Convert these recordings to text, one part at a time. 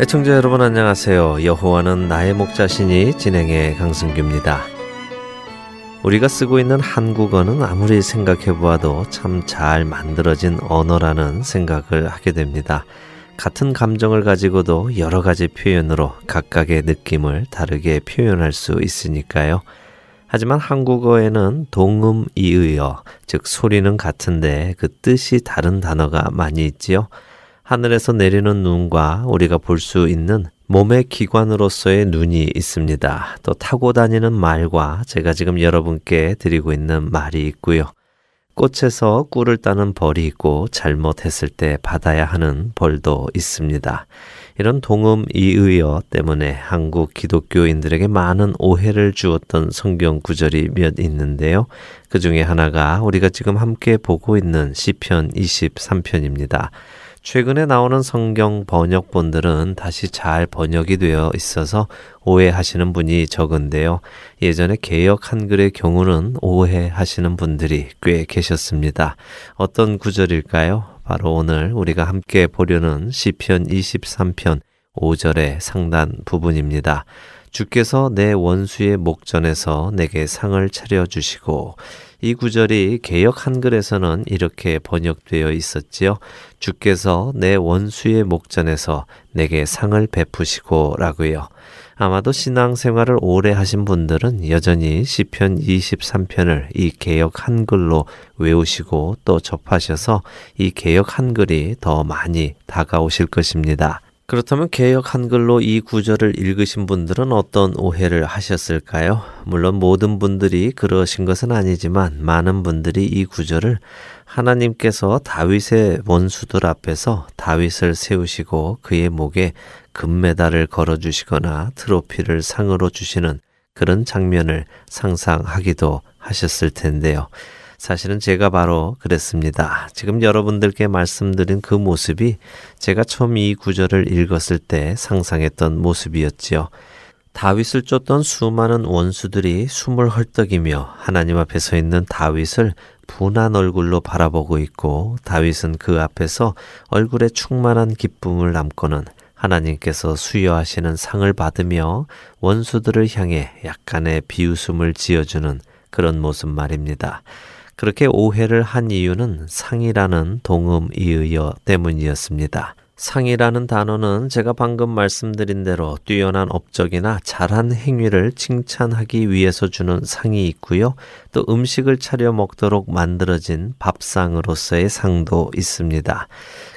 애청자 여러분 안녕하세요. 여호와는 나의 목자시니 진행의 강승규입니다. 우리가 쓰고 있는 한국어는 아무리 생각해보아도 참 잘 만들어진 언어라는 생각을 하게 됩니다. 같은 감정을 가지고도 여러 가지 표현으로 각각의 느낌을 다르게 표현할 수 있으니까요. 하지만 한국어에는 동음이의어, 즉 소리는 같은데 그 뜻이 다른 단어가 많이 있지요. 하늘에서 내리는 눈과 우리가 볼 수 있는 몸의 기관으로서의 눈이 있습니다. 또 타고 다니는 말과 제가 지금 여러분께 드리고 있는 말이 있고요. 꽃에서 꿀을 따는 벌이 있고 잘못했을 때 받아야 하는 벌도 있습니다. 이런 동음이의어 때문에 한국 기독교인들에게 많은 오해를 주었던 성경 구절이 몇 있는데요. 그 중에 하나가 우리가 지금 함께 보고 있는 시편 23편입니다. 최근에 나오는 성경 번역본들은 다시 잘 번역이 되어 있어서 오해하시는 분이 적은데요. 예전에 개역 한글의 경우는 오해하시는 분들이 꽤 계셨습니다. 어떤 구절일까요? 바로 오늘 우리가 함께 보려는 시편 23편 5절의 상단 부분입니다. 주께서 내 원수의 목전에서 내게 상을 차려주시고, 이 구절이 개역 한글에서는 이렇게 번역되어 있었지요. 주께서 내 원수의 목전에서 내게 상을 베푸시고 라고요. 아마도 신앙생활을 오래 하신 분들은 여전히 시편 23편을 이 개역 한글로 외우시고 또 접하셔서 이 개역 한글이 더 많이 다가오실 것입니다. 그렇다면 개역 한글로 이 구절을 읽으신 분들은 어떤 오해를 하셨을까요? 물론 모든 분들이 그러신 것은 아니지만 많은 분들이 이 구절을 하나님께서 다윗의 원수들 앞에서 다윗을 세우시고 그의 목에 금메달을 걸어주시거나 트로피를 상으로 주시는 그런 장면을 상상하기도 하셨을 텐데요. 사실은 제가 바로 그랬습니다. 지금 여러분들께 말씀드린 그 모습이 제가 처음 이 구절을 읽었을 때 상상했던 모습이었지요. 다윗을 쫓던 수많은 원수들이 숨을 헐떡이며 하나님 앞에 서 있는 다윗을 분한 얼굴로 바라보고 있고, 다윗은 그 앞에서 얼굴에 충만한 기쁨을 남고는 하나님께서 수여하시는 상을 받으며 원수들을 향해 약간의 비웃음을 지어주는 그런 모습 말입니다. 그렇게 오해를 한 이유는 상이라는 동음이의어 때문이었습니다. 상이라는 단어는 제가 방금 말씀드린 대로 뛰어난 업적이나 잘한 행위를 칭찬하기 위해서 주는 상이 있고요. 또 음식을 차려 먹도록 만들어진 밥상으로서의 상도 있습니다.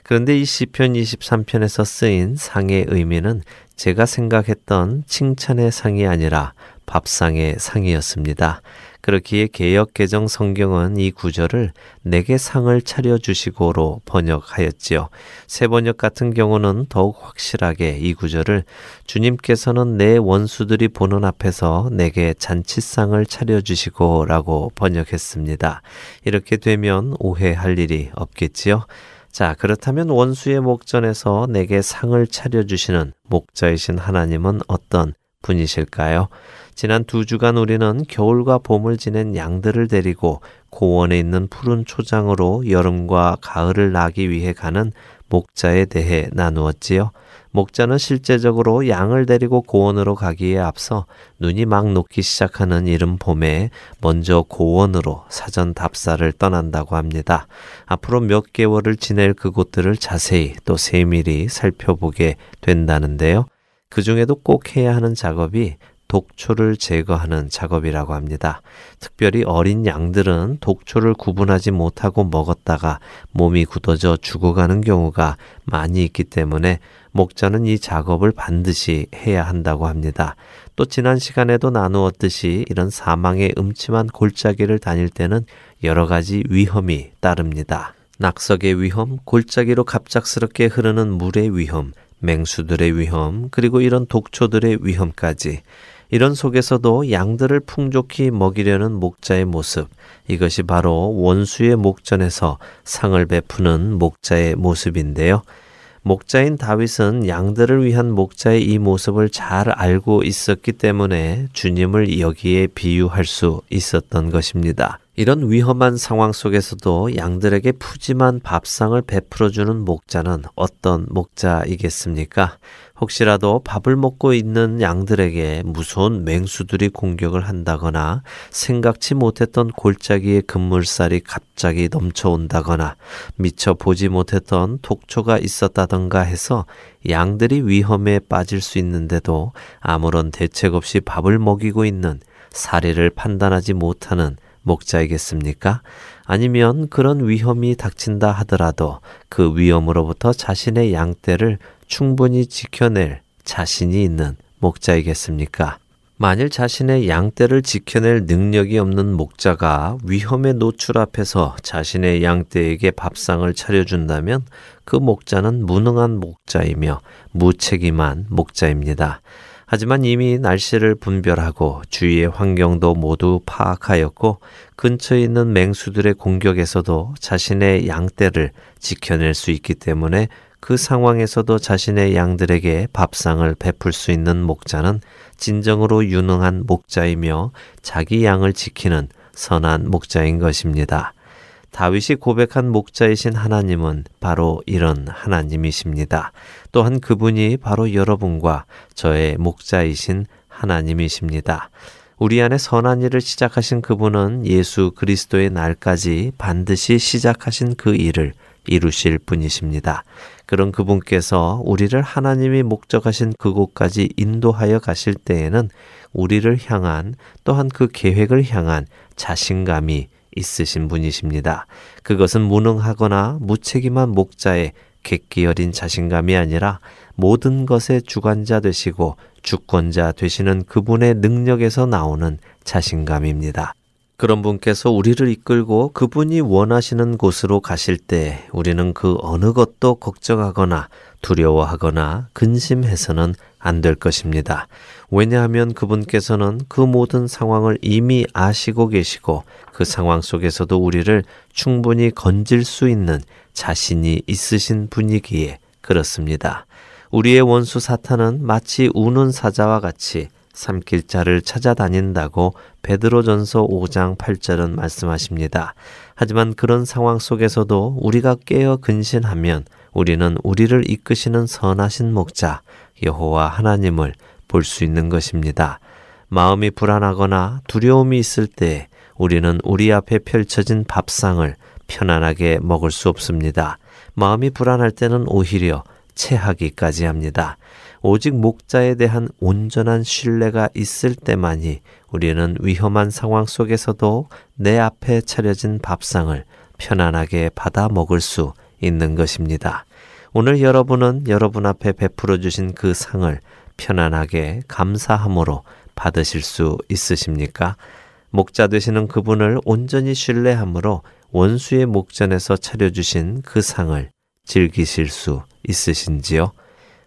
그런데 이 시편 23편에서 쓰인 상의 의미는 제가 생각했던 칭찬의 상이 아니라 밥상의 상이었습니다. 그렇기에 개역개정 성경은 이 구절을 내게 상을 차려주시고로 번역하였지요. 새번역 같은 경우는 더욱 확실하게 이 구절을 주님께서는 내 원수들이 보는 앞에서 내게 잔치상을 차려주시고 라고 번역했습니다. 이렇게 되면 오해할 일이 없겠지요. 자, 그렇다면 원수의 목전에서 내게 상을 차려주시는 목자이신 하나님은 어떤 분이실까요? 지난 2주간 우리는 겨울과 봄을 지낸 양들을 데리고 고원에 있는 푸른 초장으로 여름과 가을을 나기 위해 가는 목자에 대해 나누었지요. 목자는 실제적으로 양을 데리고 고원으로 가기에 앞서 눈이 막 녹기 시작하는 이른 봄에 먼저 고원으로 사전 답사를 떠난다고 합니다. 앞으로 몇 개월을 지낼 그곳들을 자세히 또 세밀히 살펴보게 된다는데요. 그 중에도 꼭 해야 하는 작업이 독초를 제거하는 작업이라고 합니다. 특별히 어린 양들은 독초를 구분하지 못하고 먹었다가 몸이 굳어져 죽어가는 경우가 많이 있기 때문에 목자는 이 작업을 반드시 해야 한다고 합니다. 또 지난 시간에도 나누었듯이 이런 사망의 음침한 골짜기를 다닐 때는 여러 가지 위험이 따릅니다. 낙석의 위험, 골짜기로 갑작스럽게 흐르는 물의 위험, 맹수들의 위험, 그리고 이런 독초들의 위험까지. 이런 속에서도 양들을 풍족히 먹이려는 목자의 모습, 이것이 바로 원수의 목전에서 상을 베푸는 목자의 모습인데요. 목자인 다윗은 양들을 위한 목자의 이 모습을 잘 알고 있었기 때문에 주님을 여기에 비유할 수 있었던 것입니다. 이런 위험한 상황 속에서도 양들에게 푸짐한 밥상을 베풀어주는 목자는 어떤 목자이겠습니까? 혹시라도 밥을 먹고 있는 양들에게 무서운 맹수들이 공격을 한다거나 생각지 못했던 골짜기의 급물살이 갑자기 넘쳐온다거나 미처 보지 못했던 독초가 있었다던가 해서 양들이 위험에 빠질 수 있는데도 아무런 대책 없이 밥을 먹이고 있는 사례를 판단하지 못하는 목자이겠습니까? 아니면 그런 위험이 닥친다 하더라도 그 위험으로부터 자신의 양떼를 충분히 지켜낼 자신이 있는 목자이겠습니까? 만일 자신의 양떼를 지켜낼 능력이 없는 목자가 위험의 노출 앞에서 자신의 양떼에게 밥상을 차려준다면 그 목자는 무능한 목자이며 무책임한 목자입니다. 하지만 이미 날씨를 분별하고 주위의 환경도 모두 파악하였고 근처에 있는 맹수들의 공격에서도 자신의 양떼를 지켜낼 수 있기 때문에 그 상황에서도 자신의 양들에게 밥상을 베풀 수 있는 목자는 진정으로 유능한 목자이며 자기 양을 지키는 선한 목자인 것입니다. 다윗이 고백한 목자이신 하나님은 바로 이런 하나님이십니다. 또한 그분이 바로 여러분과 저의 목자이신 하나님이십니다. 우리 안에 선한 일을 시작하신 그분은 예수 그리스도의 날까지 반드시 시작하신 그 일을 이루실 분이십니다. 그런 그분께서 우리를 하나님이 목적하신 그곳까지 인도하여 가실 때에는 우리를 향한 또한 그 계획을 향한 자신감이 있으신 분이십니다. 그것은 무능하거나 무책임한 목자의 객기 어린 자신감이 아니라 모든 것의 주관자 되시고 주권자 되시는 그분의 능력에서 나오는 자신감입니다. 그런 분께서 우리를 이끌고 그분이 원하시는 곳으로 가실 때 우리는 그 어느 것도 걱정하거나 두려워하거나 근심해서는 안 될 것입니다. 왜냐하면 그분께서는 그 모든 상황을 이미 아시고 계시고 그 상황 속에서도 우리를 충분히 건질 수 있는 자신이 있으신 분이기에 그렇습니다. 우리의 원수 사탄은 마치 우는 사자와 같이 삼킬 자를 찾아다닌다고 베드로전서 5장 8절은 말씀하십니다. 하지만 그런 상황 속에서도 우리가 깨어 근신하면 우리는 우리를 이끄시는 선하신 목자 여호와 하나님을 볼 수 있는 것입니다. 마음이 불안하거나 두려움이 있을 때 우리는 우리 앞에 펼쳐진 밥상을 편안하게 먹을 수 없습니다. 마음이 불안할 때는 오히려 체하기까지 합니다. 오직 목자에 대한 온전한 신뢰가 있을 때만이 우리는 위험한 상황 속에서도 내 앞에 차려진 밥상을 편안하게 받아 먹을 수 있는 것입니다. 오늘 여러분은 여러분 앞에 베풀어 주신 그 상을 편안하게 감사함으로 받으실 수 있으십니까? 목자 되시는 그분을 온전히 신뢰함으로 원수의 목전에서 차려주신 그 상을 즐기실 수 있으신지요?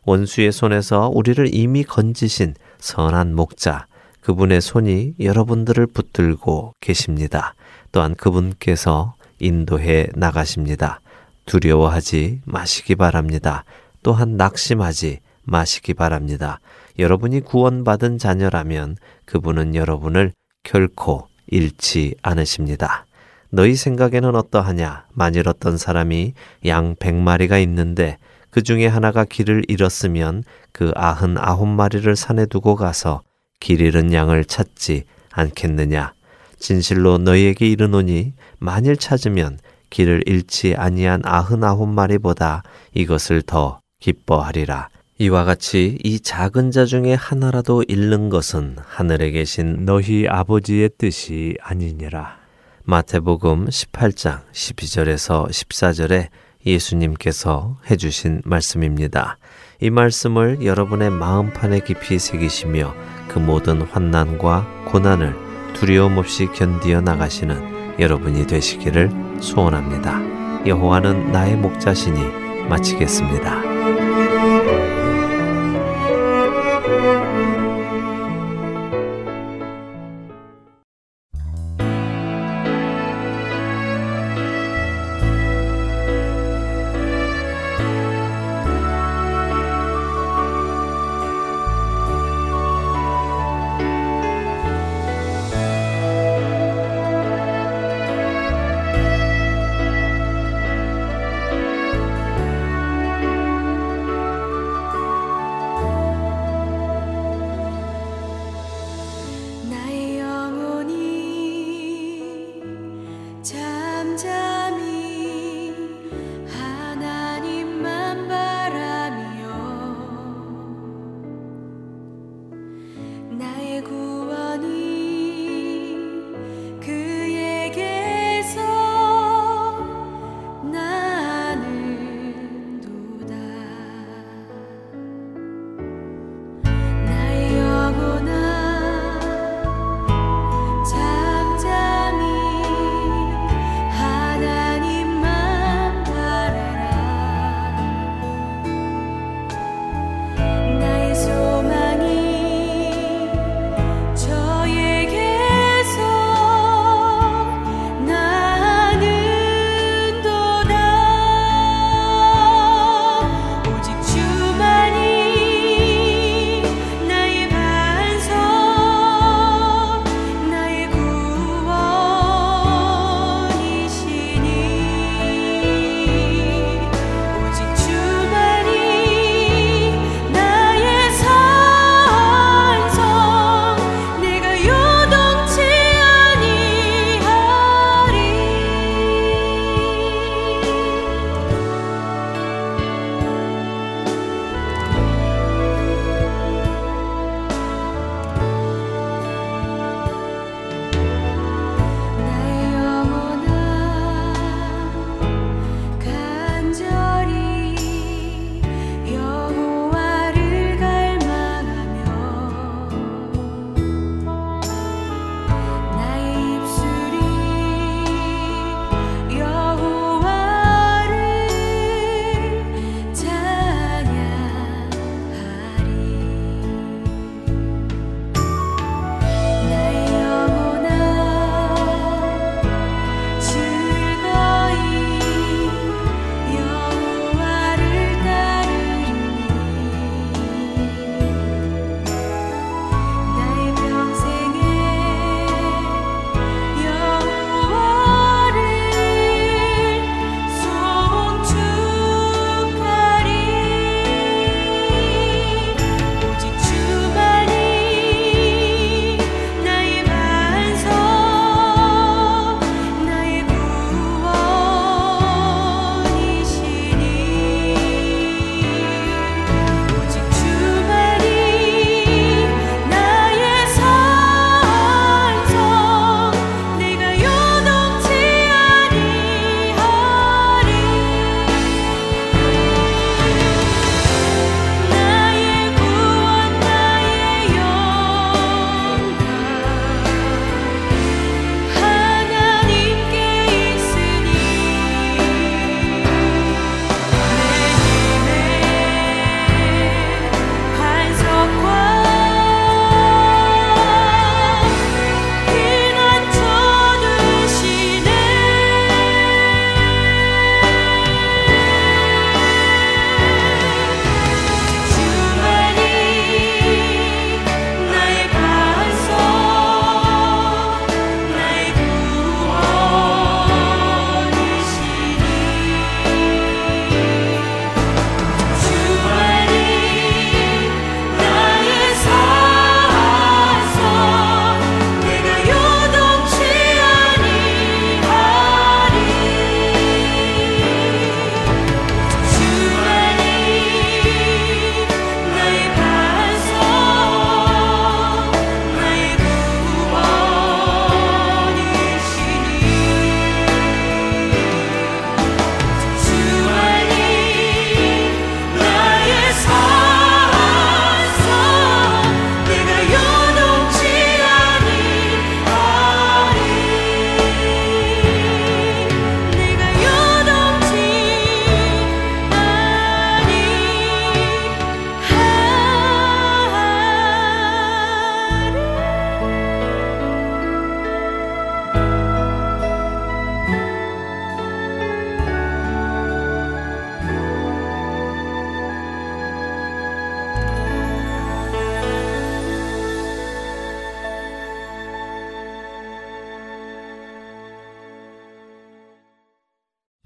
원수의 손에서 우리를 이미 건지신 선한 목자, 그분의 손이 여러분들을 붙들고 계십니다. 또한 그분께서 인도해 나가십니다. 두려워하지 마시기 바랍니다. 또한 낙심하지 마시기 바랍니다. 여러분이 구원받은 자녀라면 그분은 여러분을 결코 잃지 않으십니다. 너희 생각에는 어떠하냐? 만일 어떤 사람이 양 100마리가 있는데 그 중에 하나가 길을 잃었으면 그 99마리를 산에 두고 가서 길 잃은 양을 찾지 않겠느냐? 진실로 너희에게 이르노니 만일 찾으면 길을 잃지 아니한 99마리보다 이것을 더 기뻐하리라. 이와 같이 이 작은 자 중에 하나라도 잃는 것은 하늘에 계신 너희 아버지의 뜻이 아니니라. 마태복음 18장 12절에서 14절에 예수님께서 해주신 말씀입니다. 이 말씀을 여러분의 마음판에 깊이 새기시며 그 모든 환난과 고난을 두려움 없이 견디어 나가시는 여러분이 되시기를 소원합니다. 여호와는 나의 목자시니 마치겠습니다.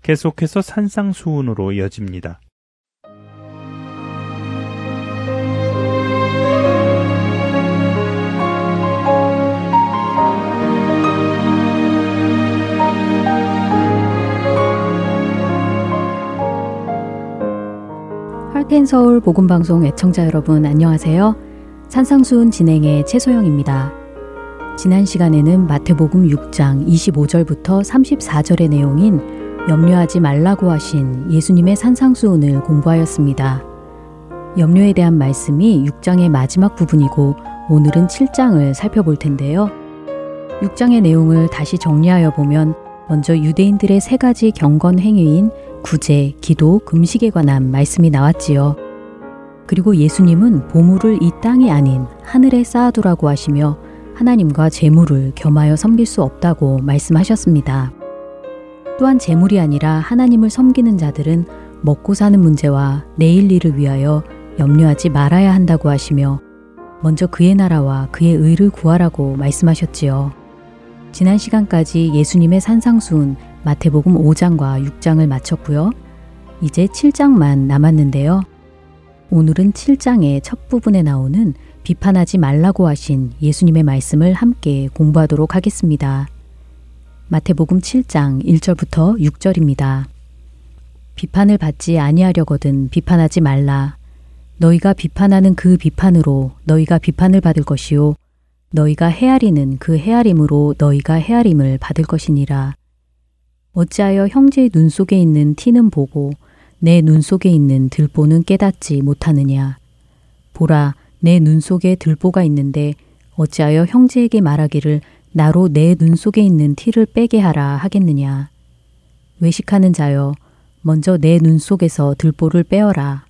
계속해서 산상수훈으로 이어집니다. 할텐 서울 복음방송 애청자 여러분 안녕하세요. 산상수훈 진행의 최소영입니다. 지난 시간에는 마태복음 6장 25절부터 34절의 내용인 염려하지 말라고 하신 예수님의 산상수훈을 공부하였습니다. 염려에 대한 말씀이 6장의 마지막 부분이고 오늘은 7장을 살펴볼 텐데요. 6장의 내용을 다시 정리하여 보면 먼저 유대인들의 세 가지 경건 행위인 구제, 기도, 금식에 관한 말씀이 나왔지요. 그리고 예수님은 보물을 이 땅이 아닌 하늘에 쌓아두라고 하시며 하나님과 재물을 겸하여 섬길 수 없다고 말씀하셨습니다. 또한 재물이 아니라 하나님을 섬기는 자들은 먹고 사는 문제와 내일 일을 위하여 염려하지 말아야 한다고 하시며 먼저 그의 나라와 그의 의를 구하라고 말씀하셨지요. 지난 시간까지 예수님의 산상수훈 마태복음 5장과 6장을 마쳤고요. 이제 7장만 남았는데요. 오늘은 7장의 첫 부분에 나오는 비판하지 말라고 하신 예수님의 말씀을 함께 공부하도록 하겠습니다. 마태복음 7장 1절부터 6절입니다. 비판을 받지 아니하려거든 비판하지 말라. 너희가 비판하는 그 비판으로 너희가 비판을 받을 것이요. 너희가 헤아리는 그 헤아림으로 너희가 헤아림을 받을 것이니라. 어찌하여 형제의 눈 속에 있는 티는 보고 내 눈 속에 있는 들보는 깨닫지 못하느냐. 보라, 내 눈 속에 들보가 있는데 어찌하여 형제에게 말하기를 나로 내 눈 속에 있는 티를 빼게 하라 하겠느냐. 외식하는 자여, 먼저 내 눈 속에서 들보를 빼어라.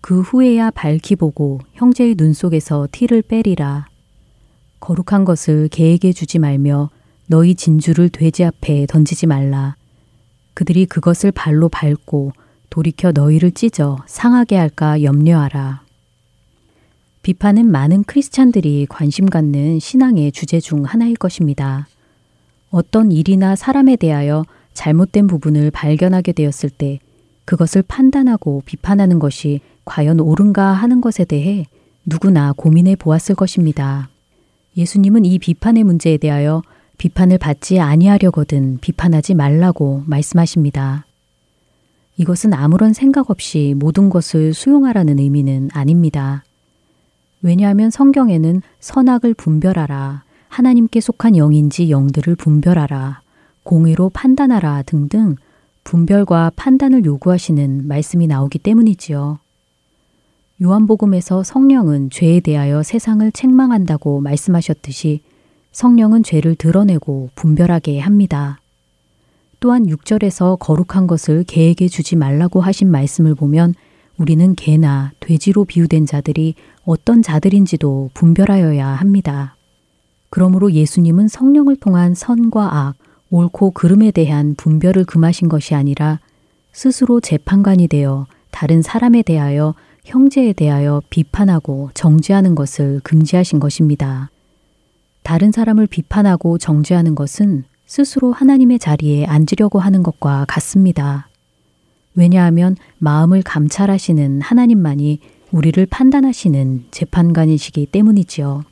그 후에야 밝히 보고 형제의 눈 속에서 티를 빼리라. 거룩한 것을 개에게 주지 말며 너희 진주를 돼지 앞에 던지지 말라. 그들이 그것을 발로 밟고 돌이켜 너희를 찢어 상하게 할까 염려하라. 비판은 많은 크리스찬들이 관심 갖는 신앙의 주제 중 하나일 것입니다. 어떤 일이나 사람에 대하여 잘못된 부분을 발견하게 되었을 때 그것을 판단하고 비판하는 것이 과연 옳은가 하는 것에 대해 누구나 고민해 보았을 것입니다. 예수님은 이 비판의 문제에 대하여 비판을 받지 아니하려거든 비판하지 말라고 말씀하십니다. 이것은 아무런 생각 없이 모든 것을 수용하라는 의미는 아닙니다. 왜냐하면 성경에는 선악을 분별하라, 하나님께 속한 영인지 영들을 분별하라, 공의로 판단하라 등등 분별과 판단을 요구하시는 말씀이 나오기 때문이지요. 요한복음에서 성령은 죄에 대하여 세상을 책망한다고 말씀하셨듯이 성령은 죄를 드러내고 분별하게 합니다. 또한 6절에서 거룩한 것을 개에게 주지 말라고 하신 말씀을 보면 우리는 개나 돼지로 비유된 자들이 어떤 자들인지도 분별하여야 합니다. 그러므로 예수님은 성령을 통한 선과 악, 옳고 그름에 대한 분별을 금하신 것이 아니라 스스로 재판관이 되어 다른 사람에 대하여 형제에 대하여 비판하고 정죄하는 것을 금지하신 것입니다. 다른 사람을 비판하고 정죄하는 것은 스스로 하나님의 자리에 앉으려고 하는 것과 같습니다. 왜냐하면 마음을 감찰하시는 하나님만이 우리를 판단하시는 재판관이시기 때문이지요.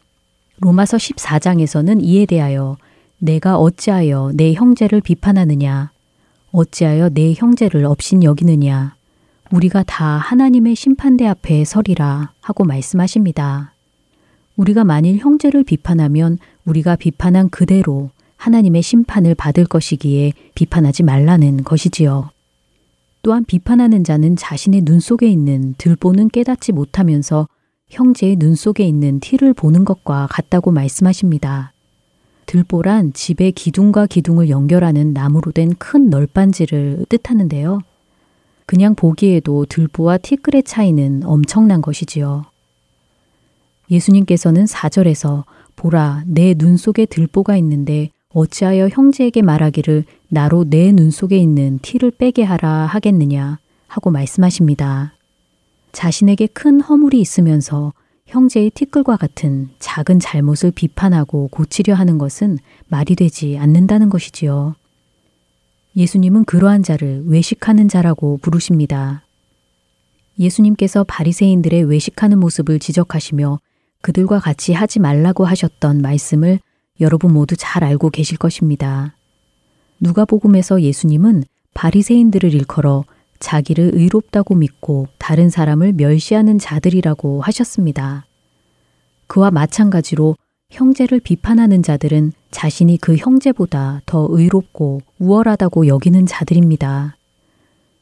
로마서 14장에서는 이에 대하여 내가 어찌하여 내 형제를 비판하느냐, 어찌하여 내 형제를 업신여기느냐, 우리가 다 하나님의 심판대 앞에 서리라 하고 말씀하십니다. 우리가 만일 형제를 비판하면 우리가 비판한 그대로 하나님의 심판을 받을 것이기에 비판하지 말라는 것이지요. 또한 비판하는 자는 자신의 눈 속에 있는 들보는 깨닫지 못하면서 형제의 눈 속에 있는 티를 보는 것과 같다고 말씀하십니다. 들보란 집의 기둥과 기둥을 연결하는 나무로 된 큰 널빤지를 뜻하는데요. 그냥 보기에도 들보와 티끌의 차이는 엄청난 것이지요. 예수님께서는 4절에서 보라, 내 눈 속에 들보가 있는데 어찌하여 형제에게 말하기를 나로 내 눈 속에 있는 티를 빼게 하라 하겠느냐 하고 말씀하십니다. 자신에게 큰 허물이 있으면서 형제의 티끌과 같은 작은 잘못을 비판하고 고치려 하는 것은 말이 되지 않는다는 것이지요. 예수님은 그러한 자를 외식하는 자라고 부르십니다. 예수님께서 바리새인들의 외식하는 모습을 지적하시며 그들과 같이 하지 말라고 하셨던 말씀을 여러분 모두 잘 알고 계실 것입니다. 누가복음에서 예수님은 바리새인들을 일컬어 자기를 의롭다고 믿고 다른 사람을 멸시하는 자들이라고 하셨습니다. 그와 마찬가지로 형제를 비판하는 자들은 자신이 그 형제보다 더 의롭고 우월하다고 여기는 자들입니다.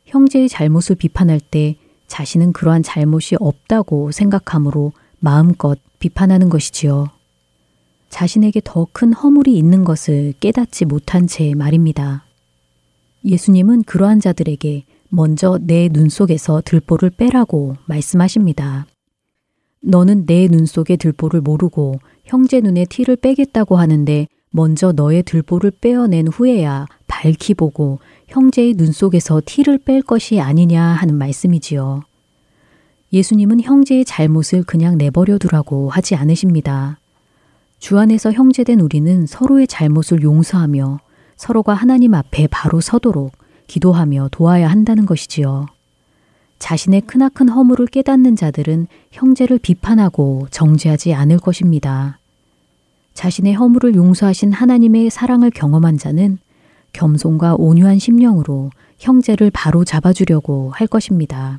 형제의 잘못을 비판할 때 자신은 그러한 잘못이 없다고 생각함으로 마음껏 비판하는 것이지요. 자신에게 더 큰 허물이 있는 것을 깨닫지 못한 채 말입니다. 예수님은 그러한 자들에게 먼저 내 눈 속에서 들보를 빼라고 말씀하십니다. 너는 내 눈 속의 들보를 모르고 형제 눈에 티를 빼겠다고 하는데 먼저 너의 들보를 빼어낸 후에야 밝히 보고 형제의 눈 속에서 티를 뺄 것이 아니냐 하는 말씀이지요. 예수님은 형제의 잘못을 그냥 내버려 두라고 하지 않으십니다. 주 안에서 형제된 우리는 서로의 잘못을 용서하며 서로가 하나님 앞에 바로 서도록 기도하며 도와야 한다는 것이지요. 자신의 크나큰 허물을 깨닫는 자들은 형제를 비판하고 정죄하지 않을 것입니다. 자신의 허물을 용서하신 하나님의 사랑을 경험한 자는 겸손과 온유한 심령으로 형제를 바로 잡아주려고 할 것입니다.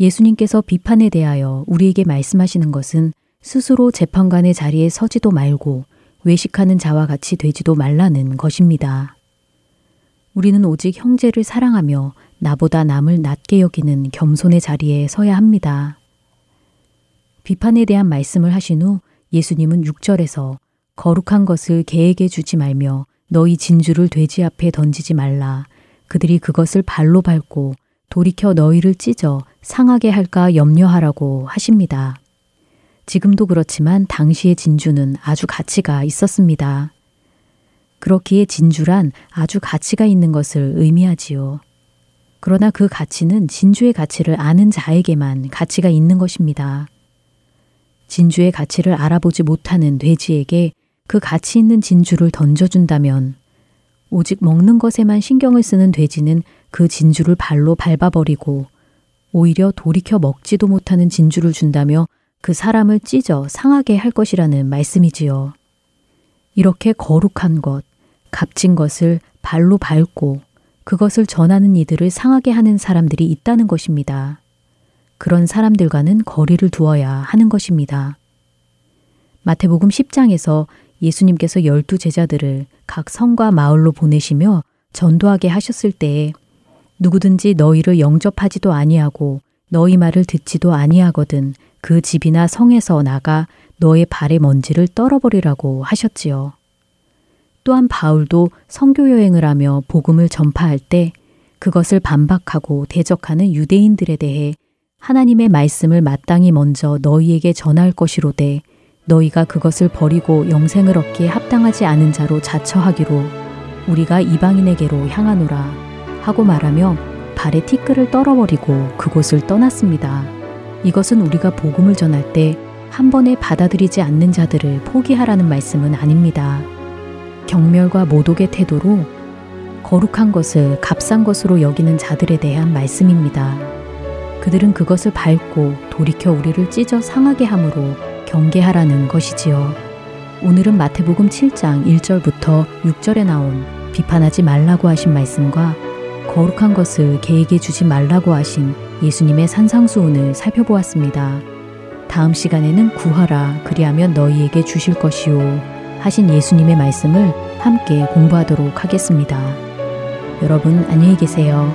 예수님께서 비판에 대하여 우리에게 말씀하시는 것은 스스로 재판관의 자리에 서지도 말고 외식하는 자와 같이 되지도 말라는 것입니다. 우리는 오직 형제를 사랑하며 나보다 남을 낮게 여기는 겸손의 자리에 서야 합니다. 비판에 대한 말씀을 하신 후 예수님은 6절에서 거룩한 것을 개에게 주지 말며 너희 진주를 돼지 앞에 던지지 말라. 그들이 그것을 발로 밟고 돌이켜 너희를 찢어 상하게 할까 염려하라고 하십니다. 지금도 그렇지만 당시의 진주는 아주 가치가 있었습니다. 그렇기에 진주란 아주 가치가 있는 것을 의미하지요. 그러나 그 가치는 진주의 가치를 아는 자에게만 가치가 있는 것입니다. 진주의 가치를 알아보지 못하는 돼지에게 그 가치 있는 진주를 던져준다면 오직 먹는 것에만 신경을 쓰는 돼지는 그 진주를 발로 밟아버리고 오히려 돌이켜 먹지도 못하는 진주를 준다며 그 사람을 찢어 상하게 할 것이라는 말씀이지요. 이렇게 거룩한 것, 값진 것을 발로 밟고 그것을 전하는 이들을 상하게 하는 사람들이 있다는 것입니다. 그런 사람들과는 거리를 두어야 하는 것입니다. 마태복음 10장에서 예수님께서 12 제자들을 각 성과 마을로 보내시며 전도하게 하셨을 때에 누구든지 너희를 영접하지도 아니하고 너희 말을 듣지도 아니하거든 그 집이나 성에서 나가 너의 발의 먼지를 떨어버리라고 하셨지요. 또한 바울도 선교 여행을 하며 복음을 전파할 때 그것을 반박하고 대적하는 유대인들에 대해 하나님의 말씀을 마땅히 먼저 너희에게 전할 것이로되 너희가 그것을 버리고 영생을 얻기에 합당하지 않은 자로 자처하기로 우리가 이방인에게로 향하노라 하고 말하며 발에 티끌을 떨어버리고 그곳을 떠났습니다. 이것은 우리가 복음을 전할 때 한 번에 받아들이지 않는 자들을 포기하라는 말씀은 아닙니다. 경멸과 모독의 태도로 거룩한 것을 값싼 것으로 여기는 자들에 대한 말씀입니다. 그들은 그것을 밟고 돌이켜 우리를 찢어 상하게 함으로 경계하라는 것이지요. 오늘은 마태복음 7장 1절부터 6절에 나온 비판하지 말라고 하신 말씀과 거룩한 것을 개에게 주지 말라고 하신 예수님의 산상수훈을 살펴보았습니다. 다음 시간에는 구하라 그리하면 너희에게 주실 것이요 하신 예수님의 말씀을 함께 공부하도록 하겠습니다. 여러분 안녕히 계세요.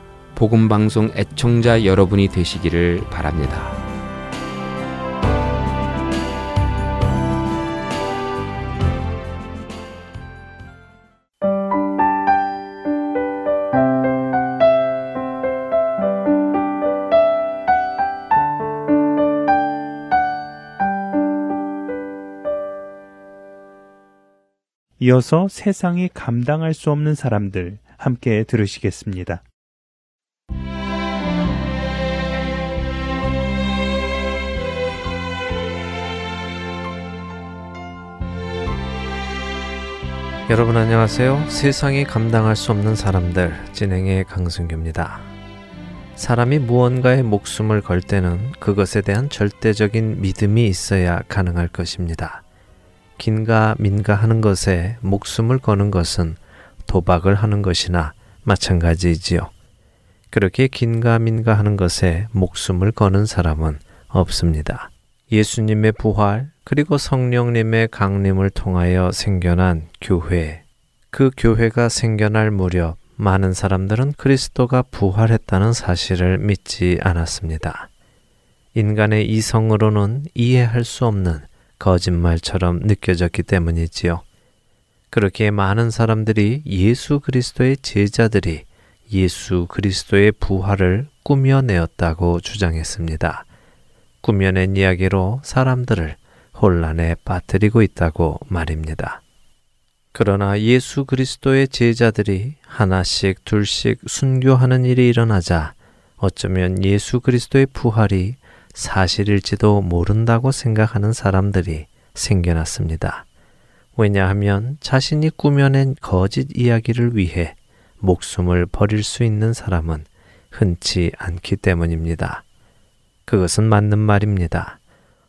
복음방송 애청자 여러분이 되시기를 바랍니다. 이어서 세상이 감당할 수 없는 사람들 함께 들으시겠습니다. 여러분 안녕하세요. 세상이 감당할 수 없는 사람들 진행의 강승규입니다. 사람이 무언가에 목숨을 걸 때는 그것에 대한 절대적인 믿음이 있어야 가능할 것입니다. 긴가 민가 하는 것에 목숨을 거는 것은 도박을 하는 것이나 마찬가지이지요. 그렇게 긴가 민가 하는 것에 목숨을 거는 사람은 없습니다. 예수님의 부활 그리고 성령님의 강림을 통하여 생겨난 교회, 그 교회가 생겨날 무렵 많은 사람들은 그리스도가 부활했다는 사실을 믿지 않았습니다. 인간의 이성으로는 이해할 수 없는 거짓말처럼 느껴졌기 때문이지요. 그렇기에 많은 사람들이 예수 그리스도의 제자들이 예수 그리스도의 부활을 꾸며내었다고 주장했습니다. 꾸며낸 이야기로 사람들을 혼란에 빠뜨리고 있다고 말입니다. 그러나 예수 그리스도의 제자들이 하나씩 둘씩 순교하는 일이 일어나자 어쩌면 예수 그리스도의 부활이 사실일지도 모른다고 생각하는 사람들이 생겨났습니다. 왜냐하면 자신이 꾸며낸 거짓 이야기를 위해 목숨을 버릴 수 있는 사람은 흔치 않기 때문입니다. 그것은 맞는 말입니다.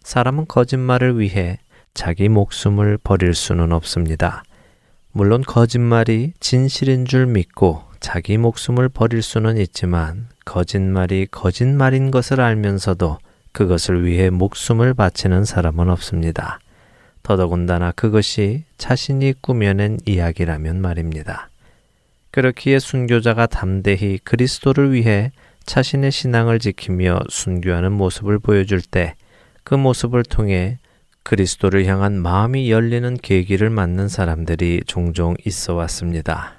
사람은 거짓말을 위해 자기 목숨을 버릴 수는 없습니다. 물론 거짓말이 진실인 줄 믿고 자기 목숨을 버릴 수는 있지만 거짓말이 거짓말인 것을 알면서도 그것을 위해 목숨을 바치는 사람은 없습니다. 더더군다나 그것이 자신이 꾸며낸 이야기라면 말입니다. 그렇기에 순교자가 담대히 그리스도를 위해 자신의 신앙을 지키며 순교하는 모습을 보여줄 때 그 모습을 통해 그리스도를 향한 마음이 열리는 계기를 맞는 사람들이 종종 있어 왔습니다.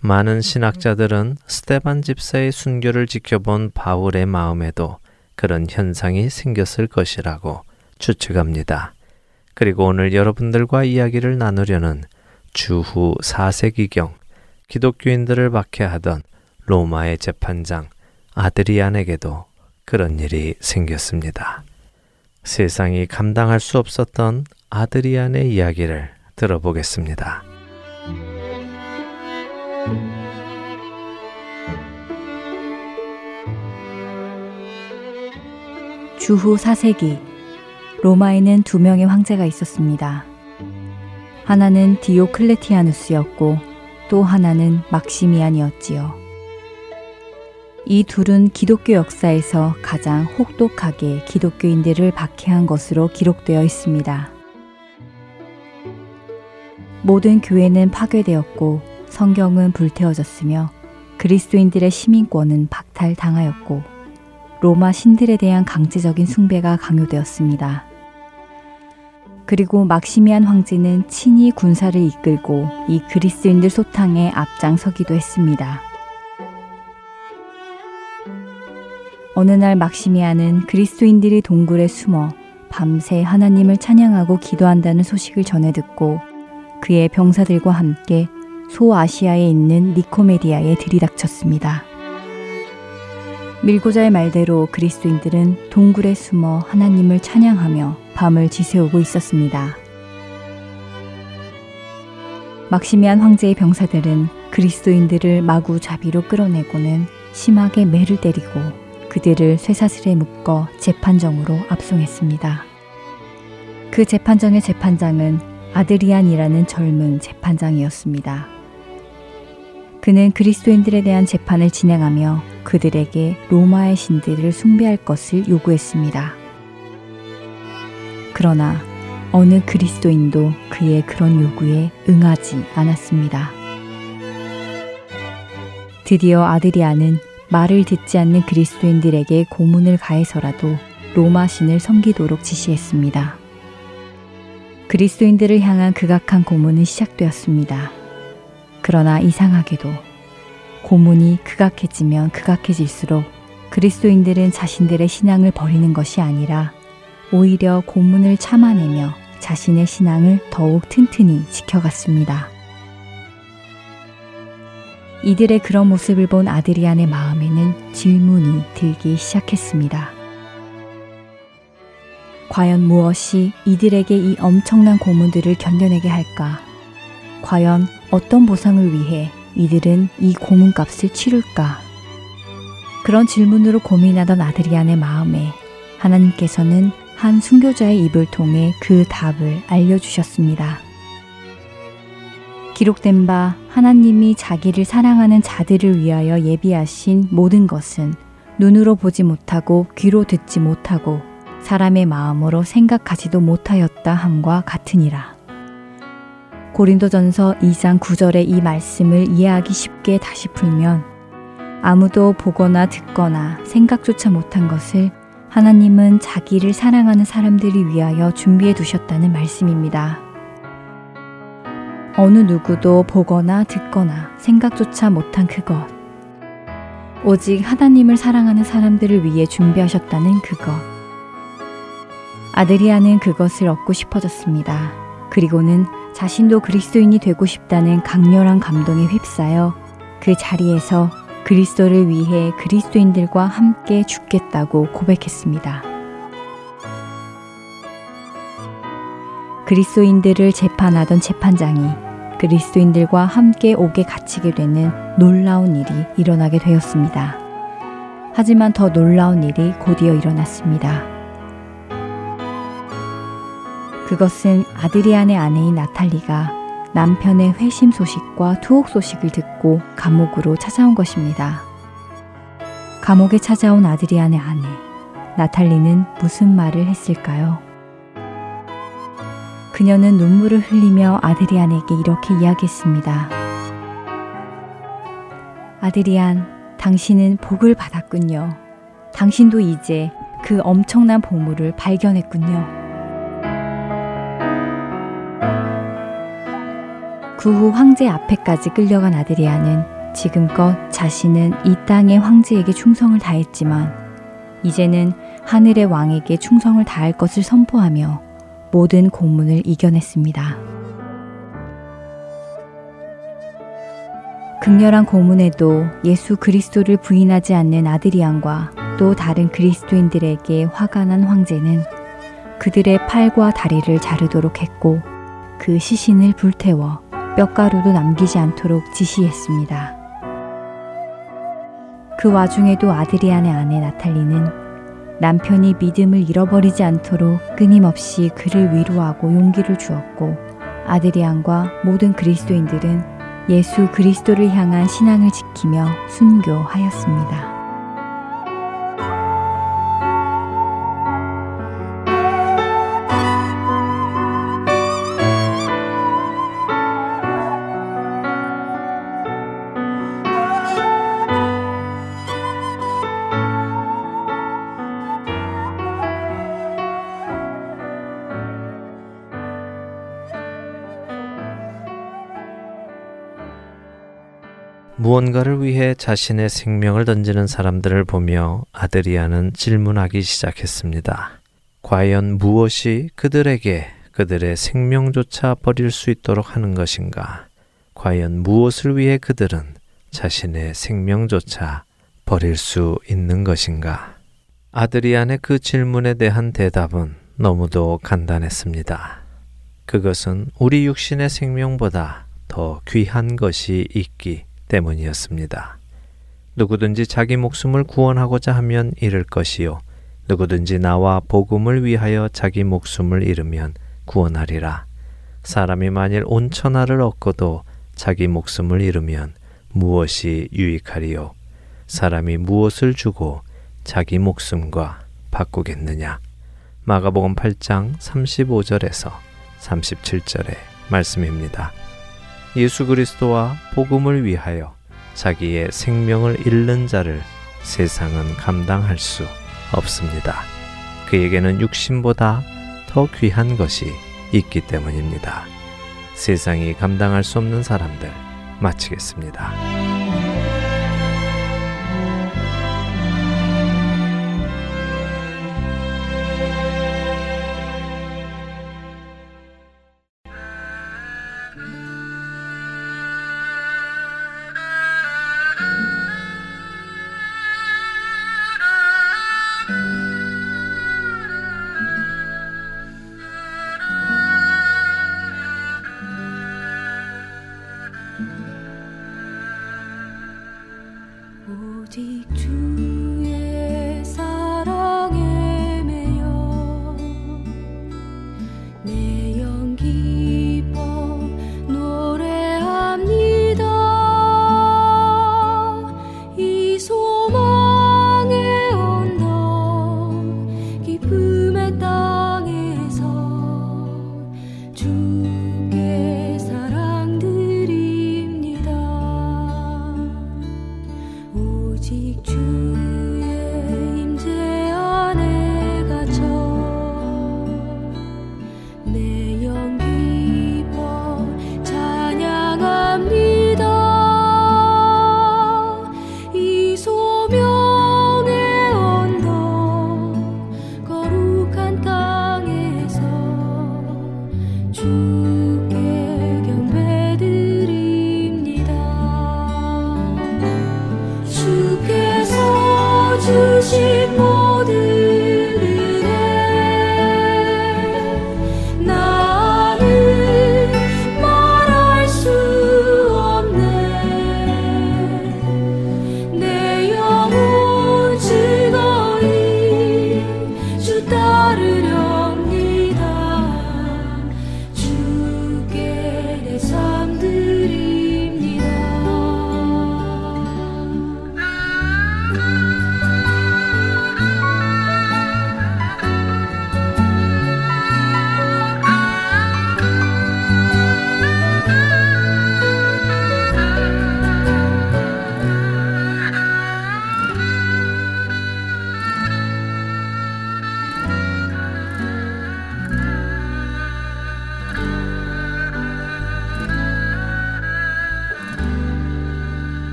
많은 신학자들은 스데반 집사의 순교를 지켜본 바울의 마음에도 그런 현상이 생겼을 것이라고 추측합니다. 그리고 오늘 여러분들과 이야기를 나누려는 주후 4세기경 기독교인들을 박해하던 로마의 재판장 아드리안에게도 그런 일이 생겼습니다. 세상이 감당할 수 없었던 아드리안의 이야기를 들어보겠습니다. 주후 4세기 로마에는 두 명의 황제가 있었습니다. 하나는 디오클레티아누스였고 또 하나는 막시미안이었지요. 이 둘은 기독교 역사에서 가장 혹독하게 기독교인들을 박해한 것으로 기록되어 있습니다. 모든 교회는 파괴되었고 성경은 불태워졌으며 그리스도인들의 시민권은 박탈당하였고 로마 신들에 대한 강제적인 숭배가 강요되었습니다. 그리고 막시미안 황제는 친히 군사를 이끌고 이 그리스인들 소탕에 앞장서기도 했습니다. 어느 날 막시미안은 그리스도인들이 동굴에 숨어 밤새 하나님을 찬양하고 기도한다는 소식을 전해 듣고 그의 병사들과 함께 소아시아에 있는 니코메디아에 들이닥쳤습니다. 밀고자의 말대로 그리스도인들은 동굴에 숨어 하나님을 찬양하며 밤을 지새우고 있었습니다. 막시미안 황제의 병사들은 그리스도인들을 마구잡이로 끌어내고는 심하게 매를 때리고 그들을 쇠사슬에 묶어 재판정으로 압송했습니다. 그 재판정의 재판장은 아드리안이라는 젊은 재판장이었습니다. 그는 그리스도인들에 대한 재판을 진행하며 그들에게 로마의 신들을 숭배할 것을 요구했습니다. 그러나 어느 그리스도인도 그의 그런 요구에 응하지 않았습니다. 드디어 아드리안은 말을 듣지 않는 그리스도인들에게 고문을 가해서라도 로마 신을 섬기도록 지시했습니다. 그리스도인들을 향한 극악한 고문은 시작되었습니다. 그러나 이상하게도 고문이 극악해지면 극악해질수록 그리스도인들은 자신들의 신앙을 버리는 것이 아니라 오히려 고문을 참아내며 자신의 신앙을 더욱 튼튼히 지켜갔습니다. 이들의 그런 모습을 본 아드리안의 마음에는 질문이 들기 시작했습니다. 과연 무엇이 이들에게 이 엄청난 고문들을 견뎌내게 할까? 과연 어떤 보상을 위해 이들은 이 고문값을 치룰까? 그런 질문으로 고민하던 아드리안의 마음에 하나님께서는 한 순교자의 입을 통해 그 답을 알려주셨습니다. 기록된 바 하나님이 자기를 사랑하는 자들을 위하여 예비하신 모든 것은 눈으로 보지 못하고 귀로 듣지 못하고 사람의 마음으로 생각하지도 못하였다 함과 같으니라. 고린도전서 2장 9절의 이 말씀을 이해하기 쉽게 다시 풀면 아무도 보거나 듣거나 생각조차 못한 것을 하나님은 자기를 사랑하는 사람들을 위하여 준비해 두셨다는 말씀입니다. 어느 누구도 보거나 듣거나 생각조차 못한 그것, 오직 하나님을 사랑하는 사람들을 위해 준비하셨다는 그것. 아드리안은 그것을 얻고 싶어졌습니다. 그리고는 자신도 그리스도인이 되고 싶다는 강렬한 감동에 휩싸여 그 자리에서 그리스도를 위해 그리스도인들과 함께 죽겠다고 고백했습니다. 그리스도인들을 재판하던 재판장이 그리스도인들과 함께 옥에 갇히게 되는 놀라운 일이 일어나게 되었습니다. 하지만 더 놀라운 일이 곧이어 일어났습니다. 그것은 아드리안의 아내인 나탈리가 남편의 회심 소식과 투옥 소식을 듣고 감옥으로 찾아온 것입니다. 감옥에 찾아온 아드리안의 아내, 나탈리는 무슨 말을 했을까요? 그녀는 눈물을 흘리며 아드리안에게 이렇게 이야기했습니다. 아드리안, 당신은 복을 받았군요. 당신도 이제 그 엄청난 보물을 발견했군요. 그 후 황제 앞에까지 끌려간 아드리안은 지금껏 자신은 이 땅의 황제에게 충성을 다했지만 이제는 하늘의 왕에게 충성을 다할 것을 선포하며 모든 고문을 이겨냈습니다. 극렬한 고문에도 예수 그리스도를 부인하지 않는 아드리안과 또 다른 그리스도인들에게 화가 난 황제는 그들의 팔과 다리를 자르도록 했고 그 시신을 불태워 뼈가루도 남기지 않도록 지시했습니다. 그 와중에도 아드리안의 아내 나탈리는 남편이 믿음을 잃어버리지 않도록 끊임없이 그를 위로하고 용기를 주었고 아드리안과 모든 그리스도인들은 예수 그리스도를 향한 신앙을 지키며 순교하였습니다. 무언가를 위해 자신의 생명을 던지는 사람들을 보며 아드리안은 질문하기 시작했습니다. 과연 무엇이 그들에게 그들의 생명조차 버릴 수 있도록 하는 것인가? 과연 무엇을 위해 그들은 자신의 생명조차 버릴 수 있는 것인가? 아드리안의 그 질문에 대한 대답은 너무도 간단했습니다. 그것은 우리 육신의 생명보다 더 귀한 것이 있기 때문이었습니다. 누구든지 자기 목숨을 구원하고자 하면 잃을 것이요 누구든지 나와 복음을 위하여 자기 목숨을 잃으면 구원하리라. 사람이 만일 온 천하를 얻고도 자기 목숨을 잃으면 무엇이 유익하리요? 사람이 무엇을 주고 자기 목숨과 바꾸겠느냐? 마가복음 8장 35절에서 37절의 말씀입니다. 예수 그리스도와 복음을 위하여 자기의 생명을 잃는 자를 세상은 감당할 수 없습니다. 그에게는 육신보다 더 귀한 것이 있기 때문입니다. 세상이 감당할 수 없는 사람들 마치겠습니다.